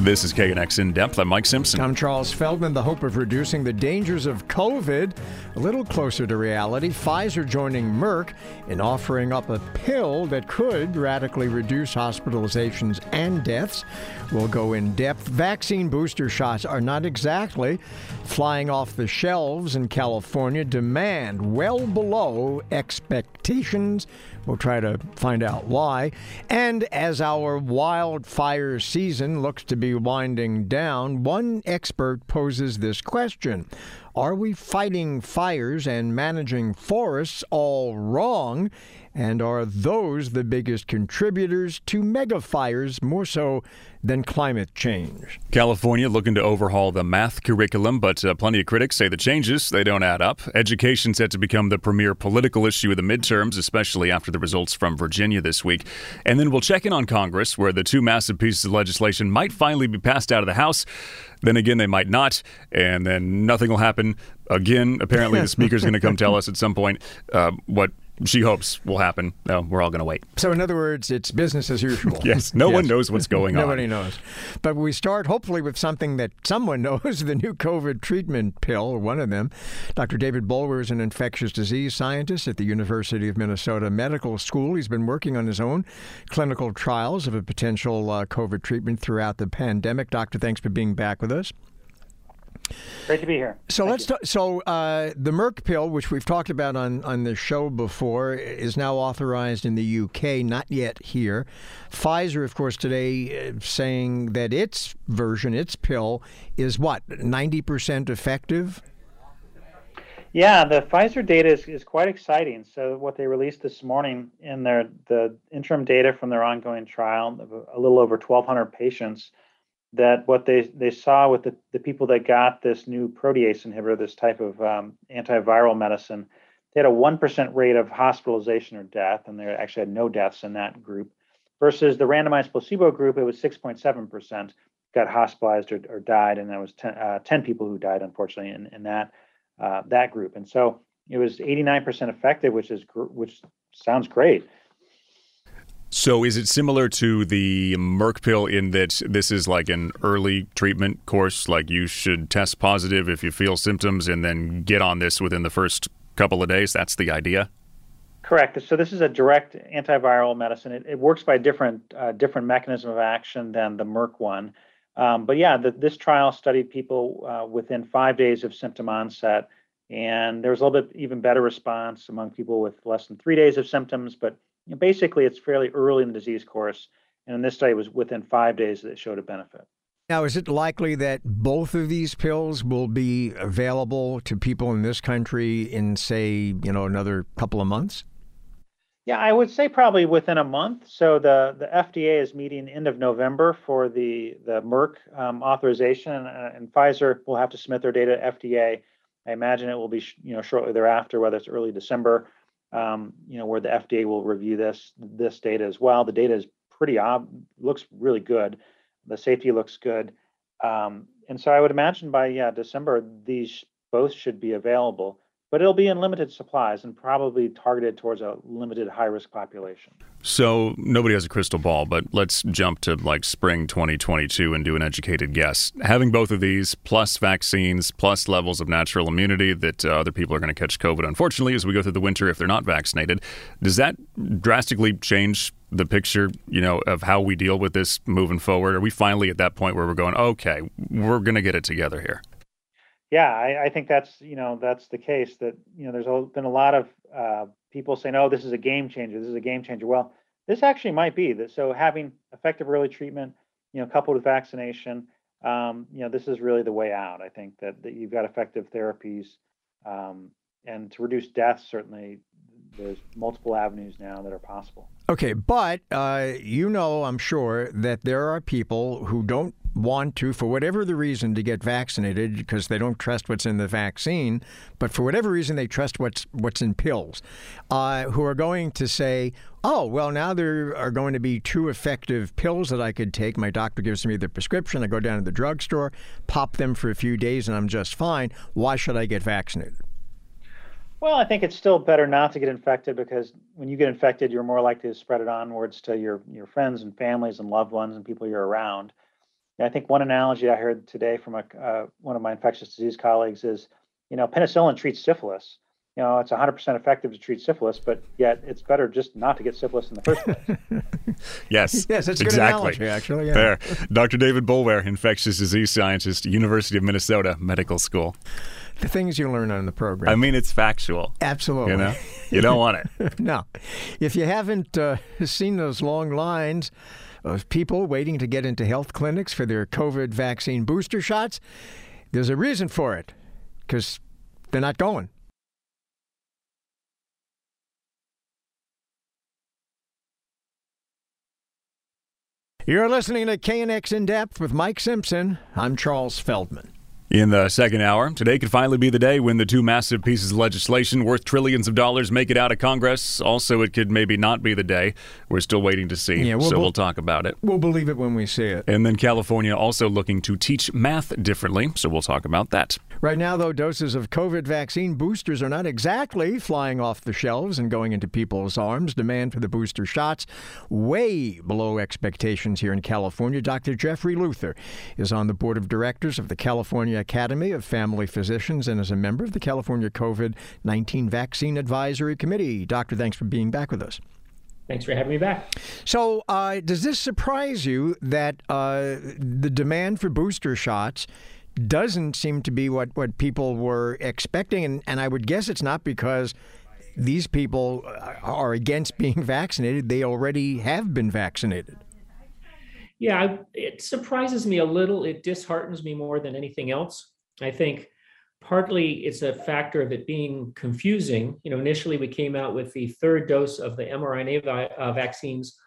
This is KNX In Depth. I'm Mike Simpson. I'm Charles Feldman. The hope of reducing the dangers of COVID. A little closer to reality, Pfizer joining Merck in offering up a pill that could radically reduce hospitalizations and deaths. We'll go in depth. Vaccine booster shots are not exactly flying off the shelves in California. Demand well below expectations. We'll try to find out why. And as our wildfire season looks to be winding down, one expert poses this question. Are we fighting fires and managing forests all wrong? And are those the biggest contributors to megafires, more so than climate change? California looking to overhaul the math curriculum, but plenty of critics say the changes, they don't add up. Education set to become the premier political issue of the midterms, especially after the results from Virginia this week. And then we'll check in on Congress, where the two massive pieces of legislation might finally be passed out of the House. Then again, they might not, and then nothing will happen again. Apparently, the speaker's going to come tell us at some point what she hopes will happen. No, we're all going to wait. So in other words, it's business as usual. Yes, no one knows what's going on. Nobody knows. But we start hopefully with something that someone knows, the new COVID treatment pill, or one of them. Dr. David Bulwer is an infectious disease scientist at the University of Minnesota Medical School. He's been working on his own clinical trials of a potential COVID treatment throughout the pandemic. Doctor, thanks for being back with us. Great to be here. So the Merck pill, which we've talked about on the show before, is now authorized in the UK, not yet here. Pfizer, of course, today saying that its version, its pill, is what, 90% effective? Yeah, the Pfizer data is quite exciting. So what they released this morning in the interim data from their ongoing trial, a little over 1,200 patients, that what they saw with the people that got this new protease inhibitor, this type of antiviral medicine, they had a 1% rate of hospitalization or death, and they actually had no deaths in that group. Versus the randomized placebo group, it was 6.7% got hospitalized or died, and that was 10 people who died, unfortunately, in that group. And so it was 89% effective, which sounds great. So is it similar to the Merck pill in that this is like an early treatment course, like you should test positive if you feel symptoms and then get on this within the first couple of days? That's the idea? Correct. So this is a direct antiviral medicine. It works by different mechanism of action than the Merck one. But yeah, this trial studied people within 5 days of symptom onset, and there was a little bit even better response among people with less than 3 days of symptoms, but basically, it's fairly early in the disease course, and in this study, it was within 5 days that it showed a benefit. Now, is it likely that both of these pills will be available to people in this country in, say, another couple of months? Yeah, I would say probably within a month. So the FDA is meeting end of November for the Merck authorization, and Pfizer will have to submit their data to FDA. I imagine it will be shortly thereafter, whether it's early December. Where the FDA will review this data as well. The data is looks really good. The safety looks good. And so I would imagine by December, these both should be available, but it'll be in limited supplies and probably targeted towards a limited high-risk population. So nobody has a crystal ball, but let's jump to like spring 2022 and do an educated guess. Having both of these, plus vaccines, plus levels of natural immunity that other people are going to catch COVID, unfortunately, as we go through the winter if they're not vaccinated, does that drastically change the picture, of how we deal with this moving forward? Are we finally at that point where we're going, okay, we're going to get it together here? Yeah, I think that's the case, that, there's been a lot of people saying, oh, this is a game changer. This is a game changer. Well, this actually might be that. So having effective early treatment, coupled with vaccination, this is really the way out. I think that you've got effective therapies and to reduce deaths, certainly there's multiple avenues now that are possible. Okay, but I'm sure that there are people who don't want to, for whatever the reason, to get vaccinated because they don't trust what's in the vaccine, but for whatever reason they trust what's in pills, who are going to say, oh, well, now there are going to be two effective pills that I could take. My doctor gives me the prescription. I go down to the drugstore, pop them for a few days, and I'm just fine. Why should I get vaccinated? Well, I think it's still better not to get infected, because when you get infected, you're more likely to spread it onwards to your friends and families and loved ones and people you're around. I think one analogy I heard today from one of my infectious disease colleagues is, penicillin treats syphilis. It's 100% effective to treat syphilis, but yet it's better just not to get syphilis in the first place. Yes, that's exactly. A good analogy, actually. Yeah. Fair. Dr. David Bulwer, infectious disease scientist, University of Minnesota Medical School. The things you learn on the program. I mean, it's factual. Absolutely. You don't want it. No. If you haven't seen those long lines of people waiting to get into health clinics for their COVID vaccine booster shots, there's a reason for it, because they're not going. You're listening to KNX In Depth with Mike Simpson. I'm Charles Feldman. In the second hour, today could finally be the day when the two massive pieces of legislation worth trillions of dollars make it out of Congress. Also, it could maybe not be the day. We're still waiting to see, we'll talk about it. We'll believe it when we see it. And then California also looking to teach math differently, so we'll talk about that. Right now, though, doses of COVID vaccine boosters are not exactly flying off the shelves and going into people's arms. Demand for the booster shots way below expectations here in California. Dr. Jeffrey Luther is on the board of directors of the California Academy of Family Physicians and is a member of the California COVID-19 Vaccine Advisory Committee. Doctor, thanks for being back with us. Thanks for having me back. So does this surprise you that the demand for booster shots doesn't seem to be what people were expecting, and I would guess it's not because these people are against being vaccinated. They already have been vaccinated. Yeah, it surprises me a little. It disheartens me more than anything else. I think partly it's a factor of it being confusing. Initially we came out with the third dose of the mRNA vaccines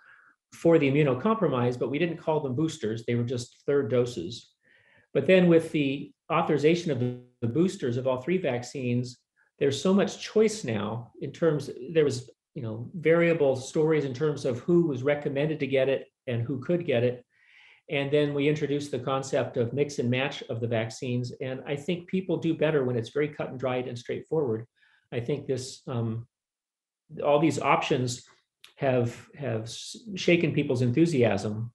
for the immunocompromised, but we didn't call them boosters. They were just third doses. But then with the authorization of the boosters of all three vaccines, there's so much choice now in terms, there was, variable stories in terms of who was recommended to get it and who could get it. And then we introduced the concept of mix and match of the vaccines. And I think people do better when it's very cut and dried and straightforward. I think this, all these options have shaken people's enthusiasm.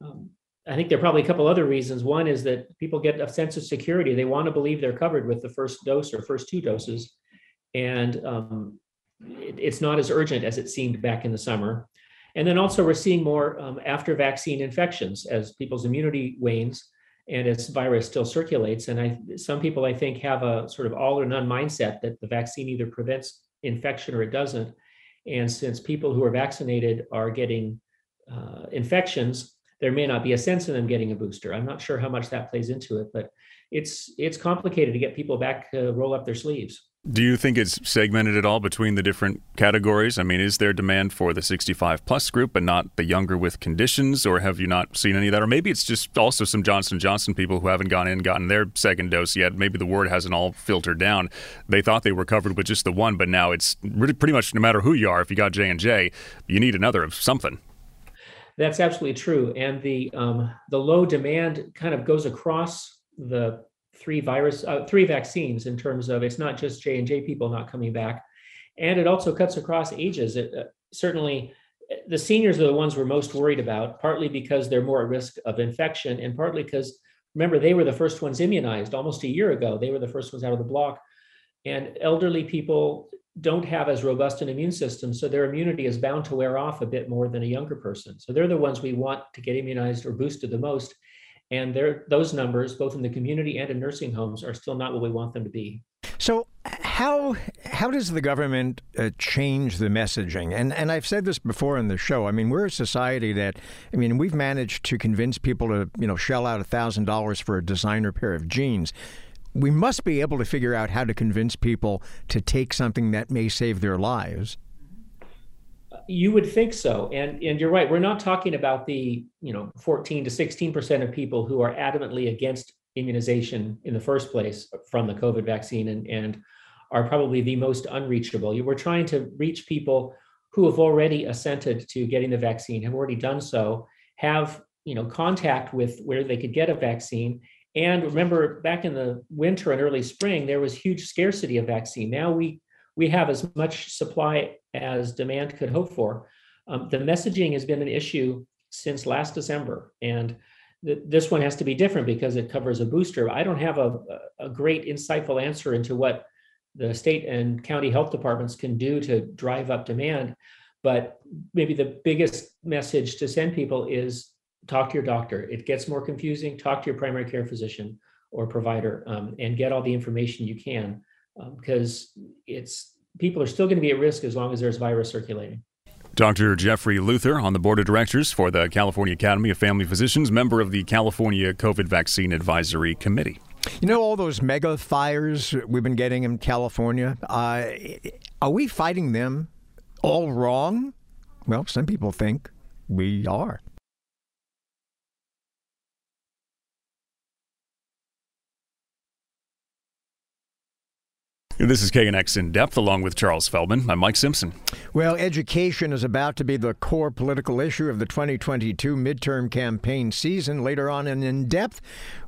I think there are probably a couple other reasons. One is that people get a sense of security. They want to believe they're covered with the first dose or first two doses. And it's not as urgent as it seemed back in the summer. And then also we're seeing more after vaccine infections as people's immunity wanes and as virus still circulates. And some people, I think, have a sort of all or none mindset that the vaccine either prevents infection or it doesn't. And since people who are vaccinated are getting infections, there may not be a sense in them getting a booster. I'm not sure how much that plays into it, but it's complicated to get people back to roll up their sleeves. Do you think it's segmented at all between the different categories? I mean, is there demand for the 65-plus group but not the younger with conditions, or have you not seen any of that? Or maybe it's just also some Johnson & Johnson people who haven't gone in and gotten their second dose yet. Maybe the word hasn't all filtered down. They thought they were covered with just the one, but now it's really pretty much no matter who you are, if you got J&J, you need another of something. That's absolutely true. And the low demand kind of goes across the three vaccines in terms of it's not just J&J people not coming back. And it also cuts across ages. Certainly the seniors are the ones we're most worried about, partly because they're more at risk of infection and partly because, remember, they were the first ones immunized almost a year ago. They were the first ones out of the block. And elderly people don't have as robust an immune system, so their immunity is bound to wear off a bit more than a younger person. So they're the ones we want to get immunized or boosted the most. And those numbers, both in the community and in nursing homes, are still not what we want them to be. So how does the government change the messaging? And I've said this before in the show. I mean, we're a society that, we've managed to convince people to, shell out $1,000 for a designer pair of jeans. We must be able to figure out how to convince people to take something that may save their lives. You would think so. And you're right. We're not talking about the, 14 to 16% of people who are adamantly against immunization in the first place from the COVID vaccine and are probably the most unreachable. We're trying to reach people who have already assented to getting the vaccine, have already done so, have, contact with where they could get a vaccine. And remember, back in the winter and early spring, there was huge scarcity of vaccine. Now we have as much supply as demand could hope for. The messaging has been an issue since last December. And this one has to be different because it covers a booster. I don't have a great insightful answer into what the state and county health departments can do to drive up demand. But maybe the biggest message to send people is talk to your doctor. It gets more confusing. Talk to your primary care physician or provider and get all the information you can, because people are still going to be at risk as long as there's virus circulating. Dr. Jeffrey Luther on the board of directors for the California Academy of Family Physicians, member of the California COVID Vaccine Advisory Committee. You know all those MEGAfires we've been getting in California? Are we fighting them all wrong? Well, some people think we are. This is KNX In Depth, along with Charles Feldman. I'm Mike Simpson. Well, education is about to be the core political issue of the 2022 midterm campaign season. Later on in In-Depth,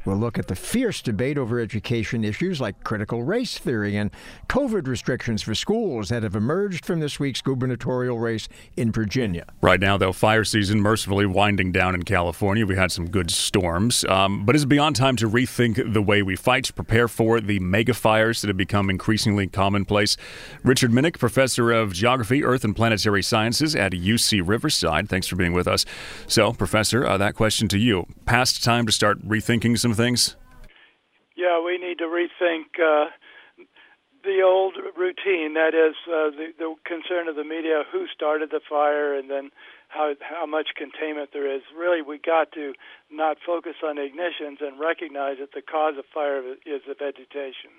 we'll look at the fierce debate over education issues like critical race theory and COVID restrictions for schools that have emerged from this week's gubernatorial race in Virginia. Right now, though, fire season mercifully winding down in California. We had some good storms, but it's beyond time to rethink the way we fight, to prepare for the mega fires that have become increasingly commonplace. Richard Minnick, professor of geography, earth and planetary sciences at UC Riverside. Thanks for being with us. So, Professor, that question to you. Past time to start rethinking some things? Yeah, we need to rethink the old routine. That is, the concern of the media, who started the fire, and then how much containment there is. Really, we got to not focus on ignitions and recognize that the cause of fire is the vegetation.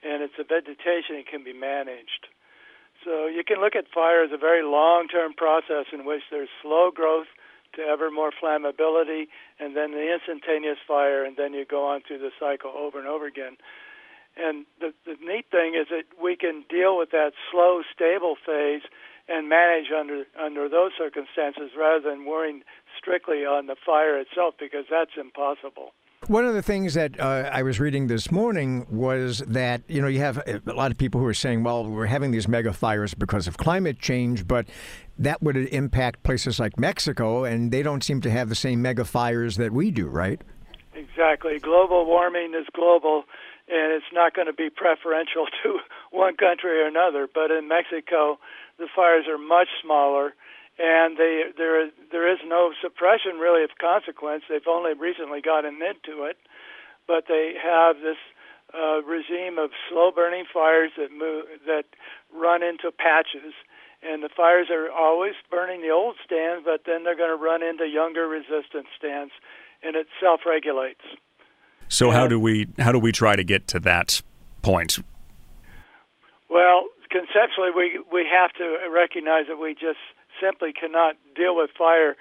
And it's the vegetation that can be managed. So you can look at fire as a very long-term process in which there's slow growth to ever more flammability, and then the instantaneous fire, and then you go on through the cycle over and over again. And the neat thing is that we can deal with that slow, stable phase and manage under those circumstances rather than worrying strictly on the fire itself, because that's impossible. One of the things that I was reading this morning was that, you know, you have a lot of people who are saying, well, we're having these mega fires because of climate change, but that would impact places like Mexico, and they don't seem to have the same mega fires that we do, right? Exactly. Global warming is global, and it's not going to be preferential to one country or another. But in Mexico, the fires are much smaller, and there is no suppression, really, of consequence. They've only recently gotten into it, but they have this regime of slow-burning fires that run into patches. And the fires are always burning the old stands, but then they're going to run into younger resistant stands, and it self-regulates. So how do we try to get to that point? Well, conceptually, we have to recognize that we just simply cannot deal with fire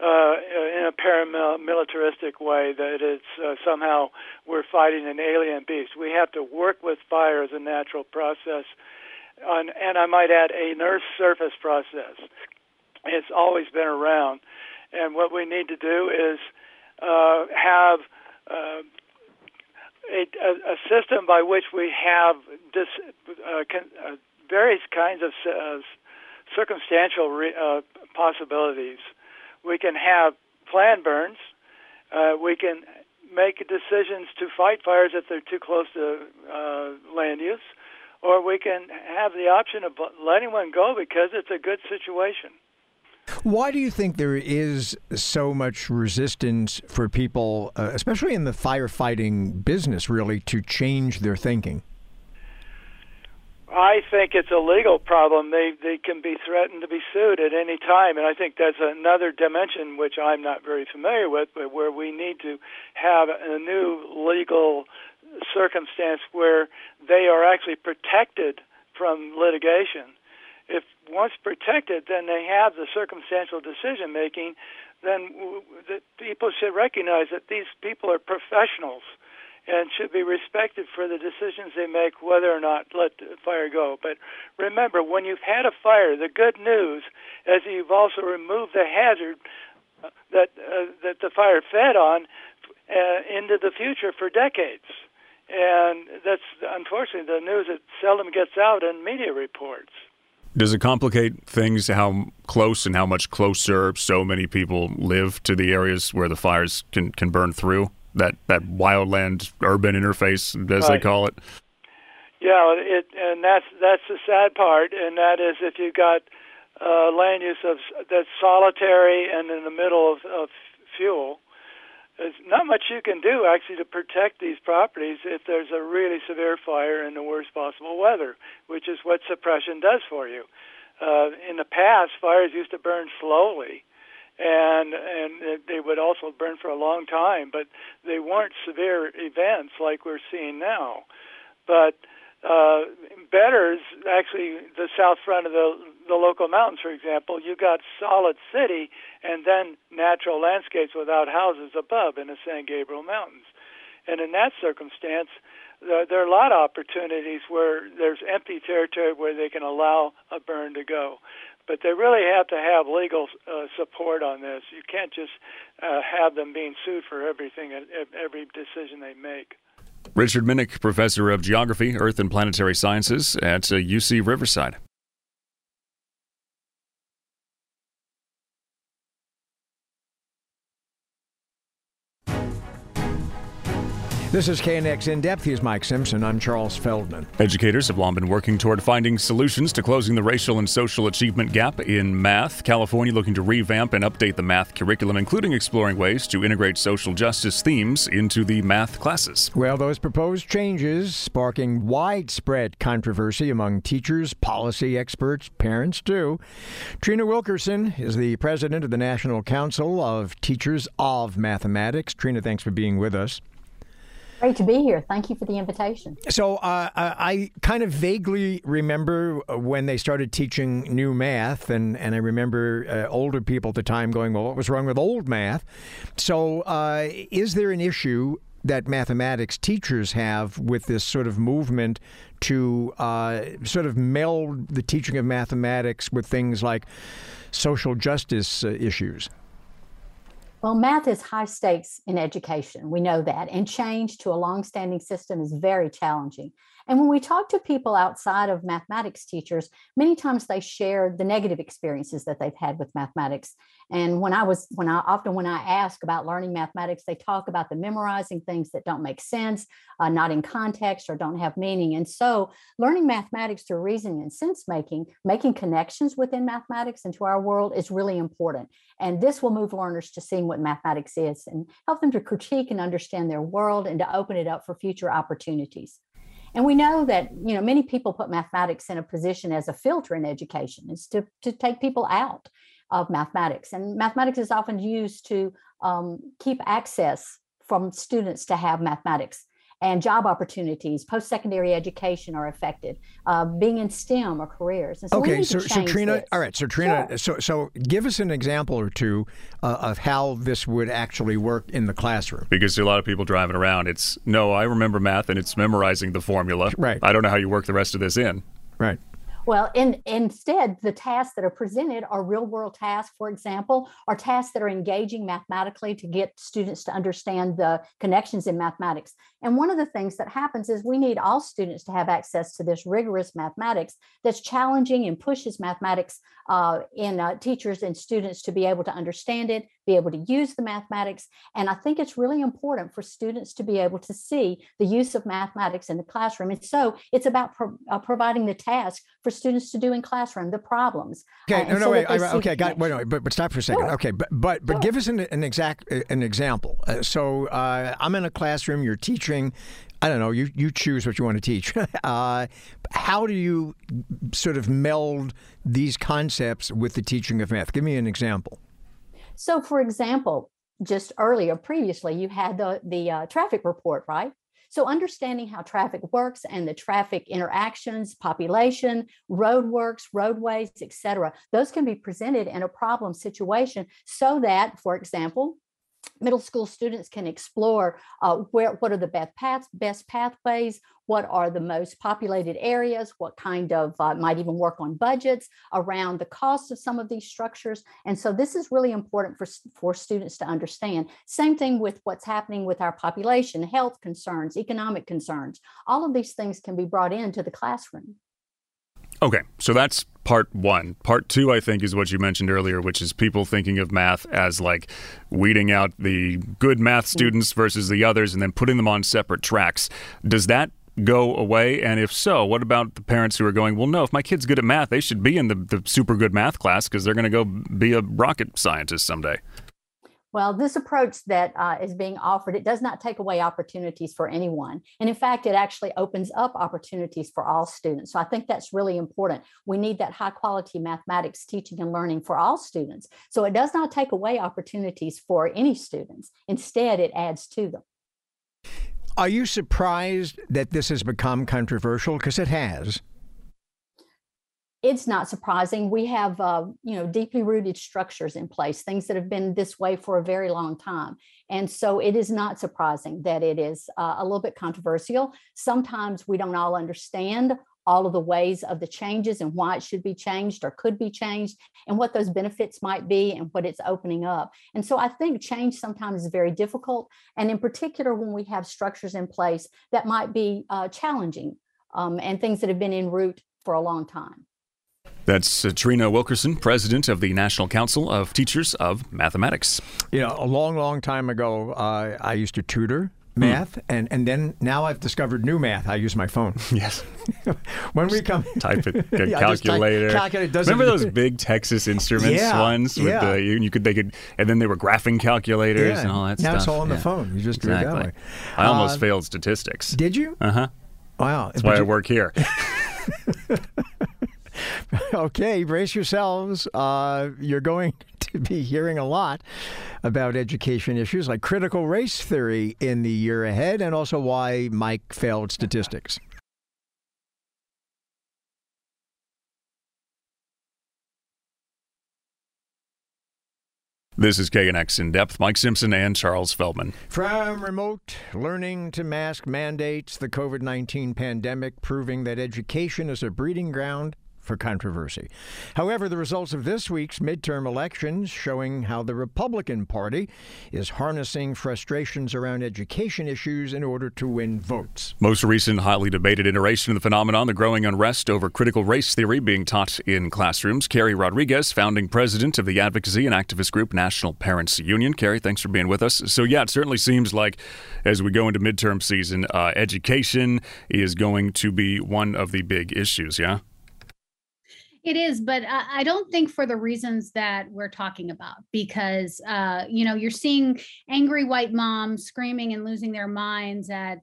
in a paramilitaristic way, that it's somehow we're fighting an alien beast. We have to work with fire as a natural process, and I might add, a near surface process. It's always been around, and what we need to do is have a system by which we have various kinds of circumstantial possibilities. We can have planned burns. We can make decisions to fight fires if they're too close to land use. Or we can have the option of letting one go because it's a good situation. Why do you think there is so much resistance for people, especially in the firefighting business, really, to change their thinking? I think it's a legal problem. They can be threatened to be sued at any time, and I think that's another dimension which I'm not very familiar with, but where we need to have a new legal circumstance where they are actually protected from litigation. If once protected, then they have the circumstantial decision making, then the people should recognize that these people are professionals and should be respected for the decisions they make, whether or not let the fire go. But remember, when you've had a fire, the good news is you've also removed the hazard that the fire fed on into the future for decades. And that's, unfortunately, the news that seldom gets out in media reports. Does it complicate things how close and how much closer so many people live to the areas where the fires can burn through? That wildland urban interface, as they call it? Yeah, and that's the sad part, and that is if you've got land use that's solitary and in the middle of fuel, there's not much you can do, actually, to protect these properties if there's a really severe fire in the worst possible weather, which is what suppression does for you. In the past, fires used to burn slowly, and they would also burn for a long time, but they weren't severe events like we're seeing now. But better is actually the south front of the local mountains, for example. You got solid city and then natural landscapes without houses above in the San Gabriel Mountains. And in that circumstance, there are a lot of opportunities where there's empty territory where they can allow a burn to go. But they really have to have legal support on this. You can't just have them being sued for everything, every decision they make. Richard Minnick, Professor of Geography, Earth and Planetary Sciences at UC Riverside. This is KNX In-Depth. He's Mike Simpson. I'm Charles Feldman. Educators have long been working toward finding solutions to closing the racial and social achievement gap in math. California looking to revamp and update the math curriculum, including exploring ways to integrate social justice themes into the math classes. Well, those proposed changes sparking widespread controversy among teachers, policy experts, parents too. Trina Wilkerson is the president of the National Council of Teachers of Mathematics. Trina, thanks for being with us. Great to be here. Thank you for the invitation. So I kind of vaguely remember when they started teaching new math, and I remember older people at the time going, well, what was wrong with old math? So is there an issue that mathematics teachers have with this sort of movement to sort of meld the teaching of mathematics with things like social justice issues? Well, math is high stakes in education. We know that. And change to a long-standing system is very challenging. And when we talk to people outside of mathematics teachers, many times they share the negative experiences that they've had with mathematics. And when I ask about learning mathematics, they talk about the memorizing things that don't make sense, not in context or don't have meaning. And so learning mathematics through reasoning and sense making, making connections within mathematics into our world is really important. And this will move learners to seeing what mathematics is and help them to critique and understand their world and to open it up for future opportunities. And we know that, you know, many people put mathematics in a position as a filter in education, is to take people out of mathematics. And mathematics is often used to keep access from students to have mathematics and job opportunities. Post-secondary education are affected, being in STEM or careers. And so okay, so Trina, this. All right, so Trina, sure. So give us an example or two of how this would actually work in the classroom. Because a lot of people driving around, it's, no, I remember math and it's memorizing the formula. Right. I don't know how you work the rest of this in. Right. Well, instead, the tasks that are presented are real-world tasks, for example, or tasks that are engaging mathematically to get students to understand the connections in mathematics. And one of the things that happens is we need all students to have access to this rigorous mathematics that's challenging and pushes mathematics in teachers and students to be able to understand it, be able to use the mathematics. And I think it's really important for students to be able to see the use of mathematics in the classroom. And so it's about providing the task for students to do in classroom, the problems. Okay, but stop for a second. Sure. Okay, but sure. Give us an example. So I'm in a classroom, you're teaching, I don't know, you choose what you want to teach. How do you sort of meld these concepts with the teaching of math? Give me an example. So, for example, just previously, you had the traffic report, right? So understanding how traffic works and the traffic interactions, population, roadworks, roadways, et cetera, those can be presented in a problem situation so that, for example, middle school students can explore what are the best pathways, what are the most populated areas, what kind of might even work on budgets around the cost of some of these structures. And so this is really important for students to understand. Same thing with what's happening with our population, health concerns, economic concerns. All of these things can be brought into the classroom. Okay, so that's part one. Part two, I think, is what you mentioned earlier, which is people thinking of math as like weeding out the good math students versus the others and then putting them on separate tracks. Does that go away? And if so, what about the parents who are going, well, no, if my kid's good at math, they should be in the super good math class because they're going to go be a rocket scientist someday? Well, this approach that is being offered, it does not take away opportunities for anyone. And in fact, it actually opens up opportunities for all students. So I think that's really important. We need that high quality mathematics teaching and learning for all students. So it does not take away opportunities for any students. Instead, it adds to them. Are you surprised that this has become controversial? Because it has. It's not surprising. We have, deeply rooted structures in place, things that have been this way for a very long time. And so it is not surprising that it is a little bit controversial. Sometimes we don't all understand all of the ways of the changes and why it should be changed or could be changed and what those benefits might be and what it's opening up. And so I think change sometimes is very difficult. And in particular, when we have structures in place that might be challenging and things that have been en route for a long time. That's Trina Wilkerson, president of the National Council of Teachers of Mathematics. You know, a long, long time ago, I used to tutor math, and then now I've discovered new math. I use my phone. Yes. When we come... Type it, calculator. Remember those big Texas Instruments ones? With the, they could, and then they were graphing calculators and all that stuff. Now it's all on the phone. You just do it that way. I almost failed statistics. Did you? Uh-huh. Wow. That's why I work here. Okay, brace yourselves. You're going to be hearing a lot about education issues like critical race theory in the year ahead and also why Mike failed statistics. This is KNX In Depth. Mike Simpson and Charles Feldman. From remote learning to mask mandates, the COVID-19 pandemic proving that education is a breeding ground for controversy. However, the results of this week's midterm elections showing how the Republican Party is harnessing frustrations around education issues in order to win votes. Most recent hotly debated iteration of the phenomenon, the growing unrest over critical race theory being taught in classrooms. Kerry Rodriguez, founding president of the advocacy and activist group National Parents Union. Kerry, thanks for being with us. So yeah, it certainly seems like as we go into midterm season, education is going to be one of the big issues, yeah? It is, but I don't think for the reasons that we're talking about, because, you're seeing angry white moms screaming and losing their minds at,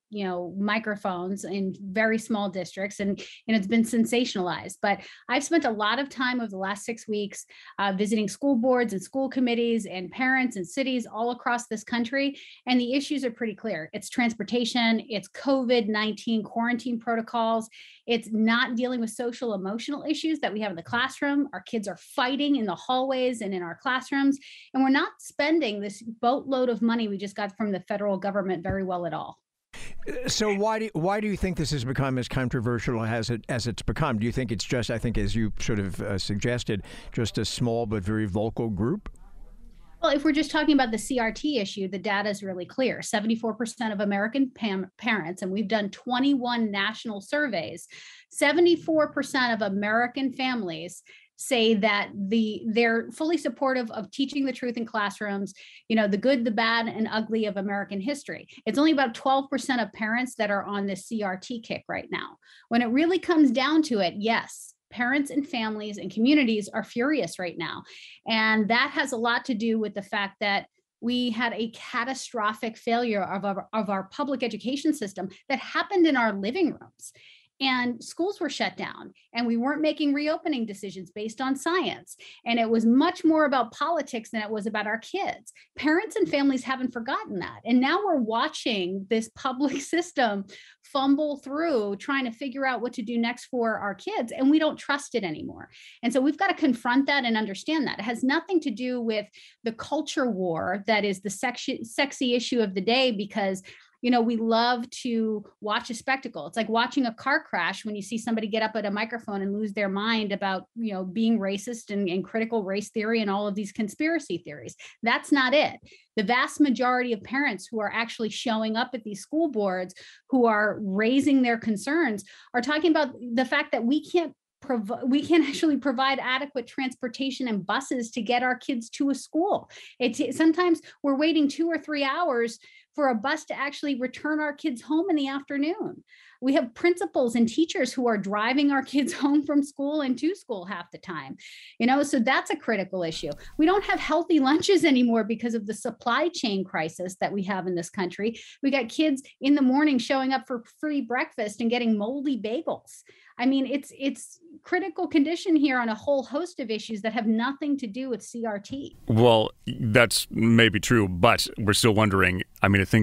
microphones in very small districts. And it's been sensationalized. But I've spent a lot of time over the last 6 weeks visiting school boards and school committees and parents and cities all across this country. And the issues are pretty clear. It's transportation. It's COVID-19 quarantine protocols. It's not dealing with social emotional issues that we have in the classroom. Our kids are fighting in the hallways and in our classrooms, and we're not spending this boatload of money we just got from the federal government very well at all. So why do you think this has become as controversial as it's become? Do you think it's just, I think as you sort of suggested, just a small but very vocal group? Well, if we're just talking about the CRT issue, the data is really clear. 74% of American parents, and we've done 21 national surveys, 74% of American families say that they're fully supportive of teaching the truth in classrooms, the good, the bad, and ugly of American history. It's only about 12% of parents that are on this CRT kick right now. When it really comes down to it, yes, parents and families and communities are furious right now. And that has a lot to do with the fact that we had a catastrophic failure of our public education system that happened in our living rooms. And schools were shut down, and we weren't making reopening decisions based on science. And it was much more about politics than it was about our kids. Parents and families haven't forgotten that. And now we're watching this public system fumble through trying to figure out what to do next for our kids, and we don't trust it anymore. And so we've got to confront that and understand that. It has nothing to do with the culture war that is the sexy issue of the day, because we love to watch a spectacle. It's like watching a car crash when you see somebody get up at a microphone and lose their mind about, being racist and critical race theory and all of these conspiracy theories. That's not it. The vast majority of parents who are actually showing up at these school boards, who are raising their concerns, are talking about the fact that we can't we can't actually provide adequate transportation and buses to get our kids to a school. It's sometimes we're waiting 2 or 3 hours for a bus to actually return our kids home in the afternoon. We have principals and teachers who are driving our kids home from school and to school half the time, so that's a critical issue. We don't have healthy lunches anymore because of the supply chain crisis that we have in this country. We got kids in the morning showing up for free breakfast and getting moldy bagels. I mean, it's critical condition here on a whole host of issues that have nothing to do with CRT. Well, that's maybe true, but we're still wondering. I mean, it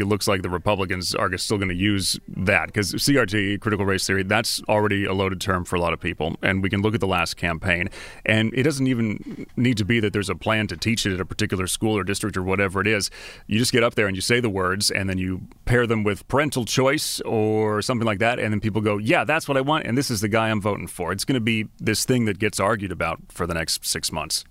looks like the Republicans are still going to use that, because CRT, critical race theory, that's already a loaded term for a lot of people. And we can look at the last campaign, and it doesn't even need to be that there's a plan to teach it at a particular school or district or whatever it is. You just get up there and you say the words, and then you pair them with parental choice or something like that. And then people go, yeah, that's what I want. And this is the guy I'm voting for. It's going to be this thing that gets argued about for the next 6 months.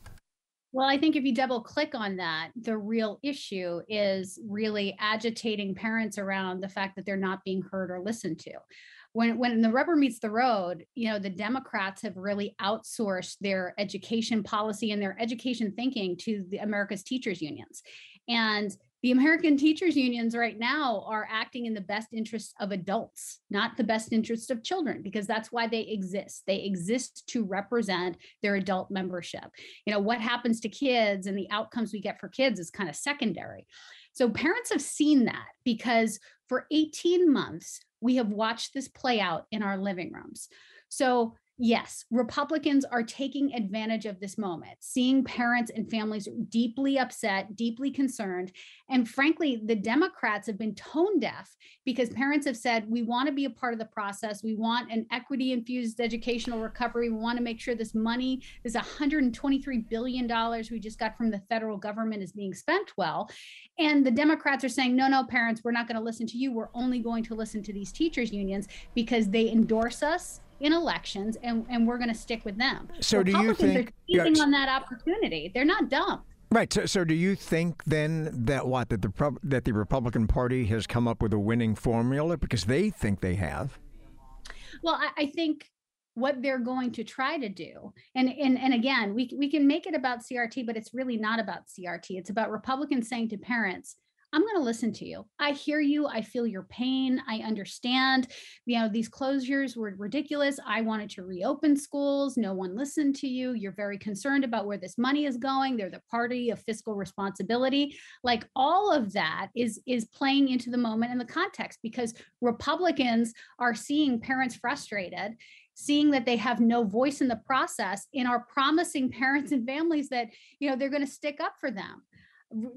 Well, I think if you double click on that, the real issue is really agitating parents around the fact that they're not being heard or listened to. When the rubber meets the road, the Democrats have really outsourced their education policy and their education thinking to the America's teachers unions. And the American teachers unions right now are acting in the best interests of adults, not the best interests of children, because that's why they exist. They exist to represent their adult membership. What happens to kids and the outcomes we get for kids is kind of secondary. So parents have seen that, because for 18 months, we have watched this play out in our living rooms. So yes, Republicans are taking advantage of this moment, seeing parents and families deeply upset, deeply concerned. And frankly, the Democrats have been tone deaf, because parents have said, we want to be a part of the process. We want an equity-infused educational recovery. We want to make sure this money, this $123 billion we just got from the federal government, is being spent well. And the Democrats are saying, no, parents, we're not going to listen to you. We're only going to listen to these teachers unions, because they endorse us in elections, and we're going to stick with them. So Republicans are seizing on that opportunity. They're not dumb. Right. So do you think then that the Republican Party has come up with a winning formula, because they think they have? Well, I think what they're going to try to do, and again, we can make it about CRT, but it's really not about CRT. It's about Republicans saying to parents, I'm going to listen to you. I hear you. I feel your pain. I understand. These closures were ridiculous. I wanted to reopen schools. No one listened to you. You're very concerned about where this money is going. They're the party of fiscal responsibility. Like, all of that is playing into the moment and the context, because Republicans are seeing parents frustrated, seeing that they have no voice in the process, and are promising parents and families that, they're going to stick up for them.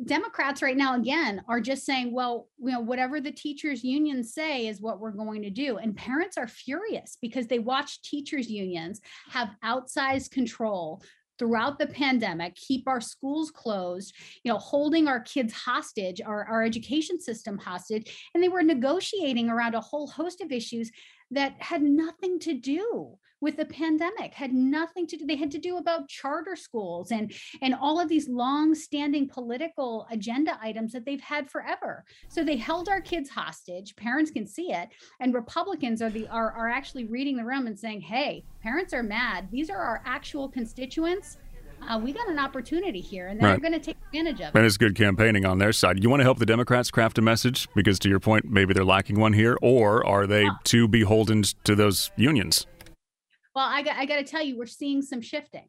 Democrats right now, again, are just saying, well, whatever the teachers unions say is what we're going to do. And parents are furious, because they watch teachers unions have outsized control throughout the pandemic, keep our schools closed, holding our kids hostage, our education system hostage. And they were negotiating around a whole host of issues that had nothing to do with the pandemic, they had to do about charter schools and all of these long-standing political agenda items that they've had forever. So they held our kids hostage. Parents can see it. And Republicans are actually reading the room and saying, hey, parents are mad. These are our actual constituents. We got an opportunity here, and they're going to take advantage of it. And it's good campaigning on their side. You want to help the Democrats craft a message? Because to your point, maybe they're lacking one here, or are they too beholden to those unions? Well, I got to tell you, we're seeing some shifting.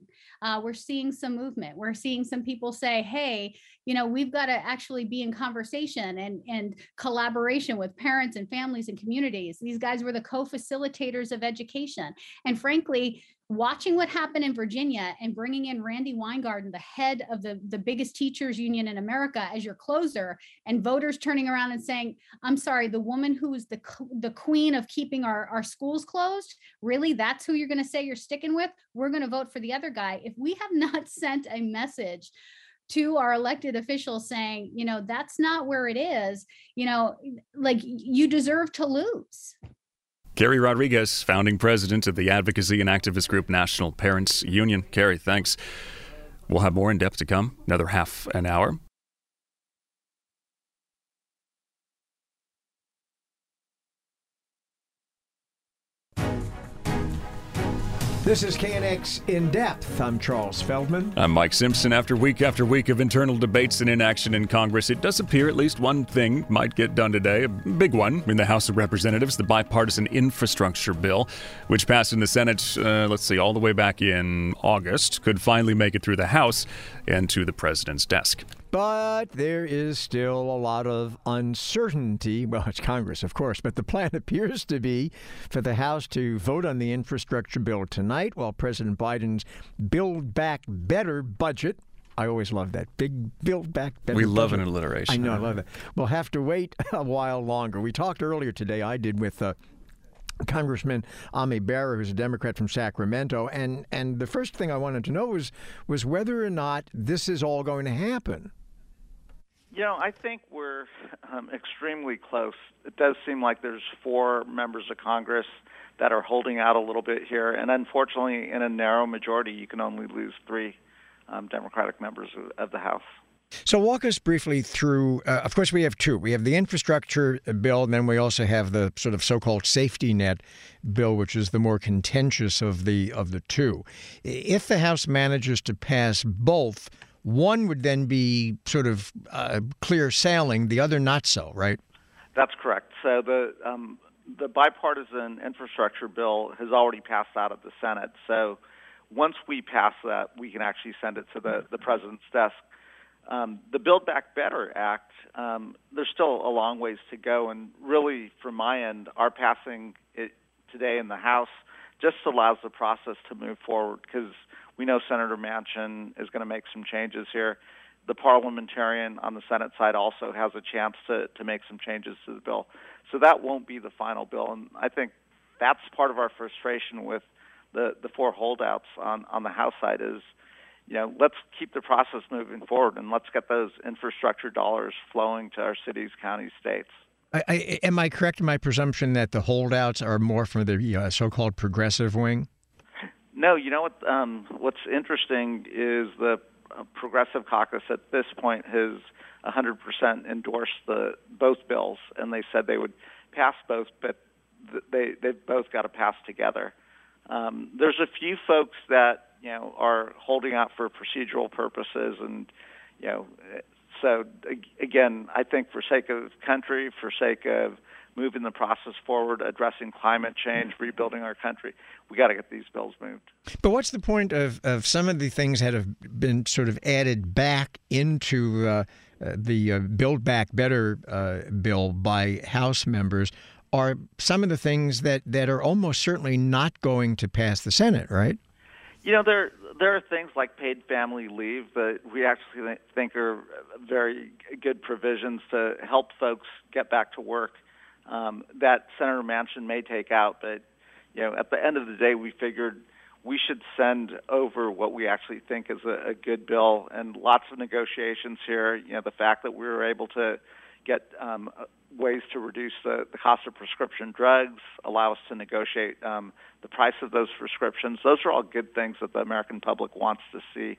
We're seeing some movement. We're seeing some people say, hey, we've got to actually be in conversation and collaboration with parents and families and communities. These guys were the co-facilitators of education. And frankly, watching what happened in Virginia and bringing in Randy Weingarten, the head of the biggest teachers union in America, as your closer, and voters turning around and saying, I'm sorry, the woman who is the queen of keeping our schools closed, really, that's who you're going to say you're sticking with? We're going to vote for the other guy. If we have not sent a message to our elected officials saying, that's not where it is, like, you deserve to lose. Kerry Rodriguez, founding president of the advocacy and activist group National Parents Union. Kerry, thanks. We'll have more in depth to come, another half an hour. This is KNX In Depth. I'm Charles Feldman. I'm Mike Simpson. After week of internal debates and inaction in Congress, it does appear at least one thing might get done today, a big one, in the House of Representatives, the bipartisan infrastructure bill, which passed in the Senate, all the way back in August, could finally make it through the House and to the president's desk. But there is still a lot of uncertainty. Well, it's Congress, of course, but the plan appears to be for the House to vote on the infrastructure bill tonight while President Biden's Build Back Better budget, I always love that, big Build Back Better budget. We love an alliteration. I know, I love it. We'll have to wait a while longer. We talked earlier today, I did, with Congressman Ami Bera, who's a Democrat from Sacramento, and the first thing I wanted to know was whether or not this is all going to happen. You know, I think we're extremely close. It does seem like there's four members of Congress that are holding out a little bit here, and unfortunately, in a narrow majority, you can only lose three Democratic members of the House. So walk us briefly through, of course, we have two. We have the infrastructure bill, and then we also have the sort of so-called safety net bill, which is the more contentious of the two. If the House manages to pass both, one would then be sort of clear sailing, the other not so, right? That's correct. So the bipartisan infrastructure bill has already passed out of the Senate. So once we pass that, we can actually send it to the president's desk. The Build Back Better Act, there's still a long ways to go, and really, from my end, our passing it today in the House just allows the process to move forward, because we know Senator Manchin is going to make some changes here. The parliamentarian on the Senate side also has a chance to make some changes to the bill. So that won't be the final bill, and I think that's part of our frustration with the four holdouts on the House side is, you know, let's keep the process moving forward, and let's get those infrastructure dollars flowing to our cities, counties, states. Am I correct in my presumption that the holdouts are more from the so-called progressive wing? No, you know what? What's interesting is the Progressive Caucus at this point has 100% endorsed both bills, and they said they would pass both, but they've both got to pass together. There's a few folks that, you know, are holding out for procedural purposes, and, you know, so again, I think for sake of country, for sake of moving the process forward, addressing climate change, rebuilding our country, we got to get these bills moved. But what's the point of some of the things that have been sort of added back into the Build Back Better bill by House members are some of the things that are almost certainly not going to pass the Senate, right? You know, there are things like paid family leave that we actually think are very good provisions to help folks get back to work that Senator Manchin may take out. But, you know, at the end of the day, we figured we should send over what we actually think is a good bill, and lots of negotiations here. You know, the fact that we were able to get ways to reduce the cost of prescription drugs, allow us to negotiate the price of those prescriptions. Those are all good things that the American public wants to see.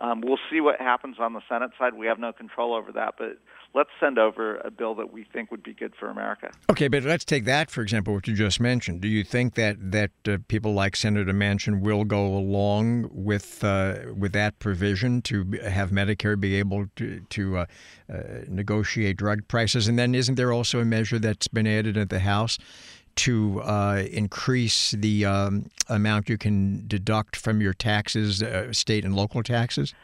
We'll see what happens on the Senate side. We have no control over that, but let's send over a bill that we think would be good for America. Okay, but let's take that, for example, what you just mentioned. Do you think that people like Senator Manchin will go along with that provision to have Medicare be able to negotiate drug prices? And then isn't there also a measure that's been added at the House to increase the amount you can deduct from your taxes, state and local taxes?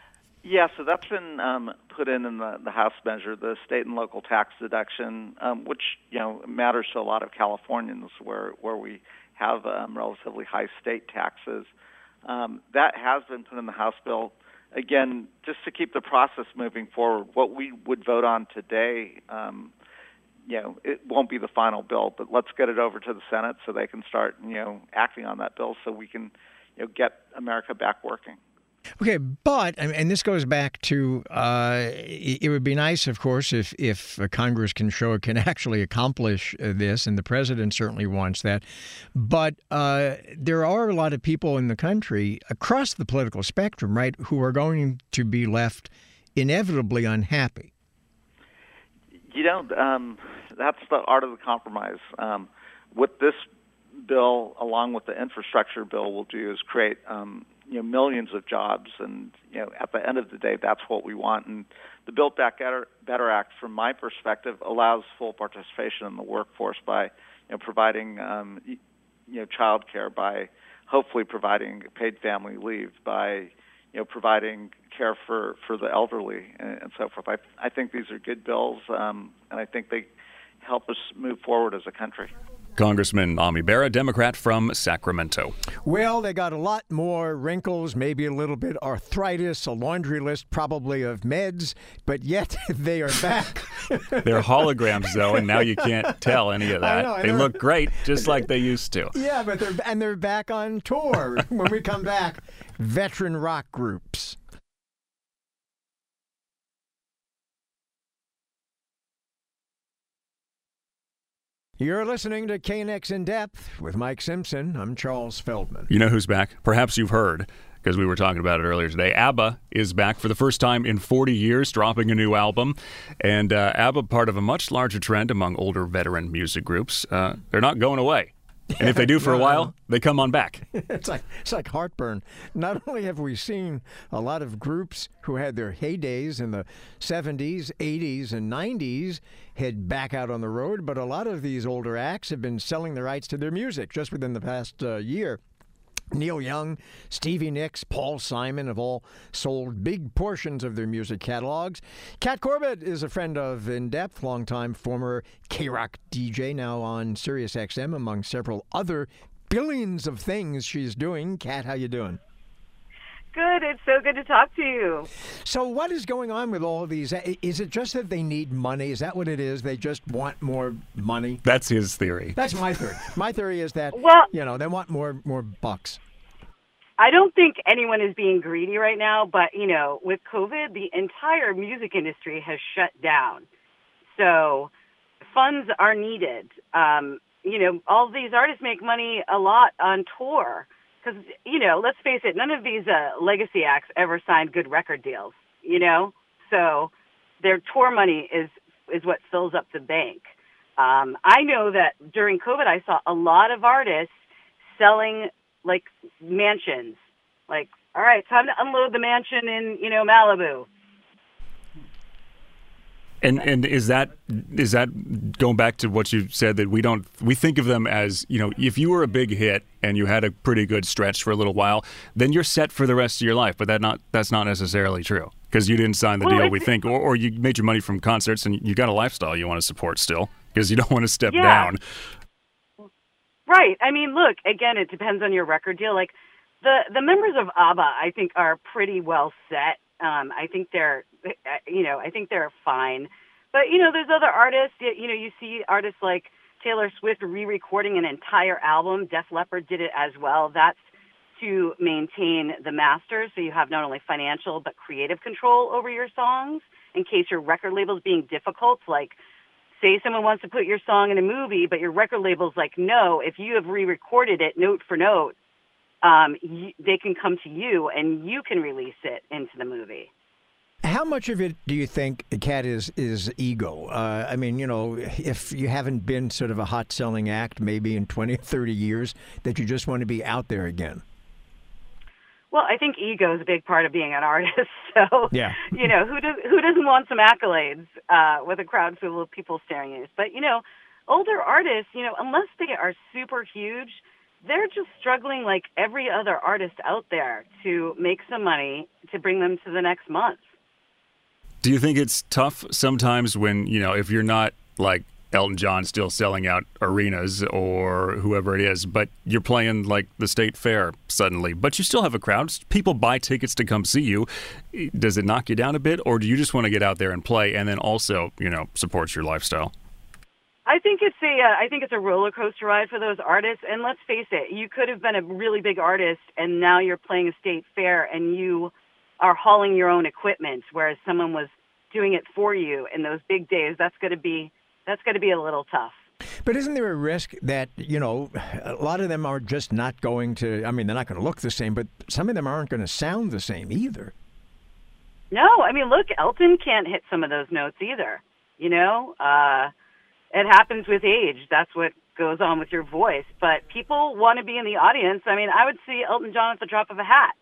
Yeah, so that's been put in the House measure, the state and local tax deduction, which, you know, matters to a lot of Californians where we have relatively high state taxes. That has been put in the House bill, again, just to keep the process moving forward. What we would vote on today, you know, it won't be the final bill, but let's get it over to the Senate so they can start, you know, acting on that bill so we can, you know, get America back working. Okay, but, and this goes back to, it would be nice, of course, if Congress can show it can actually accomplish this, and the president certainly wants that. But there are a lot of people in the country across the political spectrum, right, who are going to be left inevitably unhappy. You know, that's the art of the compromise. What this bill, along with the infrastructure bill, will do is create millions of jobs. And at the end of the day, that's what we want. And the Build Back Better Act, from my perspective, allows full participation in the workforce by providing child care, by hopefully providing paid family leave, by providing care for the elderly and so forth. I think these are good bills, and I think they help us move forward as a country. Congressman Ami Bera, Democrat from Sacramento. Well, they got a lot more wrinkles, maybe a little bit arthritis, a laundry list probably of meds, but yet they are back. They're holograms, though, and now you can't tell any of that. Know, they look great, just like they used to. Yeah, but they're back on tour. When we come back, veteran rock groups. You're listening to KNX In Depth with Mike Simpson. I'm Charles Feldman. You know who's back? Perhaps you've heard, because we were talking about it earlier today. ABBA is back for the first time in 40 years, dropping a new album. And ABBA, part of a much larger trend among older veteran music groups. They're not going away. And if they do for a while, they come on back. It's like heartburn. Not only have we seen a lot of groups who had their heydays in the 70s, 80s, and 90s head back out on the road, but a lot of these older acts have been selling the rights to their music just within the past year. Neil Young, Stevie Nicks, Paul Simon have all sold big portions of their music catalogs. Kat Corbett is a friend of In Depth, longtime former K-Rock DJ, now on SiriusXM, among several other billions of things she's doing. Kat, how you doing? Good. It's so good to talk to you. So what is going on with all of these? Is it just that they need money? Is that what it is? They just want more money? That's his theory. That's my theory. My theory is that, they want more bucks. I don't think anyone is being greedy right now, but, with COVID, the entire music industry has shut down. So funds are needed. All these artists make money a lot on tour. Because, let's face it, none of these legacy acts ever signed good record deals, So their tour money is what fills up the bank. I know that during COVID, I saw a lot of artists selling, like, mansions. Like, all right, time to unload the mansion in, Malibu. And is that going back to what you said, that we think of them as, if you were a big hit and you had a pretty good stretch for a little while, then you're set for the rest of your life. But that's not necessarily true, because you didn't sign the deal, we think, or you made your money from concerts and you got a lifestyle you want to support still, because you don't want to step down. Right. I mean, look, again, it depends on your record deal. Like the members of ABBA, I think, are pretty well set. I think they're fine. But, there's other artists, you see artists like Taylor Swift re-recording an entire album. Def Leppard did it as well. That's to maintain the masters, so you have not only financial but creative control over your songs in case your record label's being difficult. Like, say someone wants to put your song in a movie, but your record label's like, no, if you have re-recorded it note for note, they can come to you and you can release it into the movie. How much of it do you think, Kat, is ego? If you haven't been sort of a hot-selling act maybe in 20, 30 years, that you just want to be out there again? Well, I think ego is a big part of being an artist. So, yeah. Who doesn't want some accolades with a crowd full of people staring at us? But, older artists, unless they are super huge, they're just struggling like every other artist out there to make some money to bring them to the next month. Do you think it's tough sometimes when, if you're not like Elton John still selling out arenas or whoever it is, but you're playing like the State Fair suddenly, but you still have a crowd. People buy tickets to come see you. Does it knock you down a bit, or do you just want to get out there and play and then also, support your lifestyle? I think it's a roller coaster ride for those artists. And let's face it, you could have been a really big artist, and now you're playing a state fair, and you are hauling your own equipment, whereas someone was doing it for you. In those big days, that's going to be a little tough. But isn't there a risk that, a lot of them are just not going to? I mean, they're not going to look the same, but some of them aren't going to sound the same either. No, I mean, look, Elton can't hit some of those notes either. It happens with age. That's what goes on with your voice, but people want to be in the audience. I mean, I would see Elton John at the drop of a hat.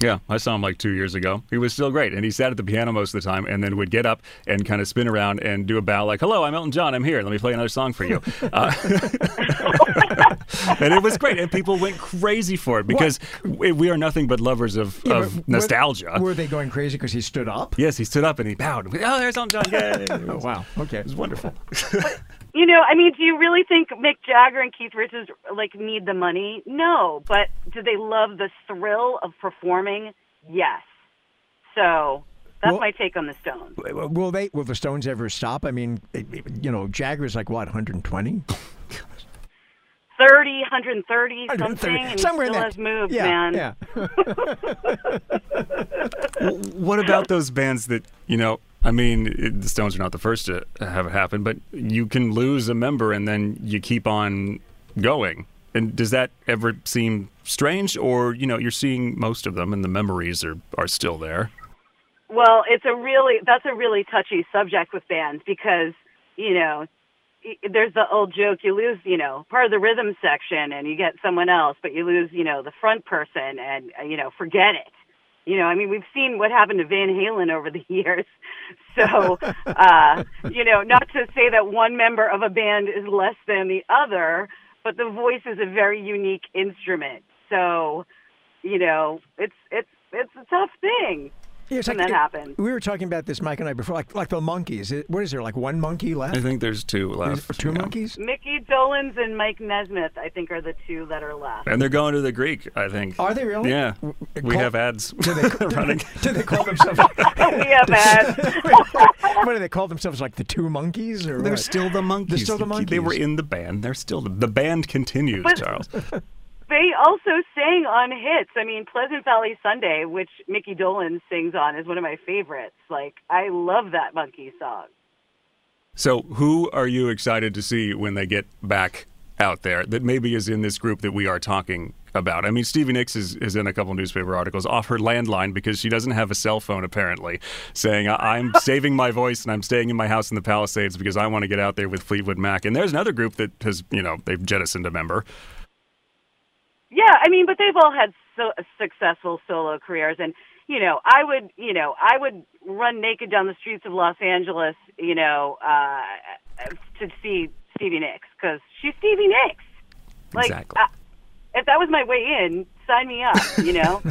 Yeah, I saw him like 2 years ago. He was still great, and he sat at the piano most of the time and then would get up and kind of spin around and do a bow like, hello, I'm Elton John, I'm here, let me play another song for you. And it was great, and people went crazy for it because we are nothing but lovers of nostalgia. Were they going crazy because he stood up? Yes, he stood up and he bowed. Oh, there's Elton John. Yay. Oh, wow. Okay. It was wonderful. You know, I mean, do you really think Mick Jagger and Keith Richards, like, need the money? No. But do they love the thrill of performing? Yes. So that's my take on the Stones. Will the Stones ever stop? I mean, you know, Jagger's like, what, 120? 30, 130, something, and somewhere he still has moved, man. Yeah. What about those bands that, you know, I mean, the Stones are not the first to have it happen, but you can lose a member and then you keep on going. And does that ever seem strange? Or, you know, you're seeing most of them and the memories are still there? Well, that's a really touchy subject with bands because, you know, there's the old joke, you lose, you know, part of the rhythm section and you get someone else, but you lose, you know, the front person and, you know, forget it. You know, I mean, we've seen what happened to Van Halen over the years. So, you know, not to say that one member of a band is less than the other, but the voice is a very unique instrument. So, you know, it's a tough thing. Yes, when that happens. We were talking about this, Mike and I, before, like the Monkeys. What is there, like one monkey left? I think there's two left. Two monkeys? Mickey Dolenz and Mike Nesmith, I think, are the two that are left. And they're going to the Greek, I think. Are they really? Yeah. We have ads. Do they call themselves? We have ads. What do they call themselves, like the Two Monkeys? Or they're still the Monkeys. They're still the Monkeys. They were in the band. They're still the band continues, but, Charles. They also sang on hits. I mean, Pleasant Valley Sunday, which Mickey Dolenz sings on, is one of my favorites. Like, I love that monkey song. So who are you excited to see when they get back out there that maybe is in this group that we are talking about? I mean, Stevie Nicks is in a couple newspaper articles off her landline because she doesn't have a cell phone, apparently, saying, I'm saving my voice and I'm staying in my house in the Palisades because I want to get out there with Fleetwood Mac. And there's another group that has, you know, they've jettisoned a member. Yeah, I mean, but they've all had so successful solo careers, and I would run naked down the streets of Los Angeles, you know, to see Stevie Nicks because she's Stevie Nicks. Like, exactly. If that was my way in, sign me up. You know,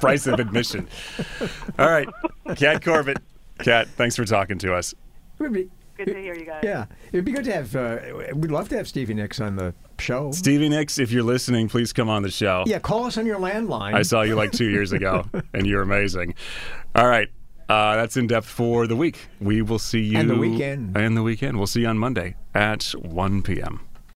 price of admission. All right, Kat Corbett. Kat, thanks for talking to us. Good to hear you guys. Yeah, it'd be good to have. We'd love to have Stevie Nicks on the show. Stevie Nicks, if you're listening, please come on the show. Yeah, call us on your landline. I saw you like 2 years ago, and you're amazing. All right, that's in depth for the week. We will see you and the weekend. We'll see you on Monday at 1 p.m.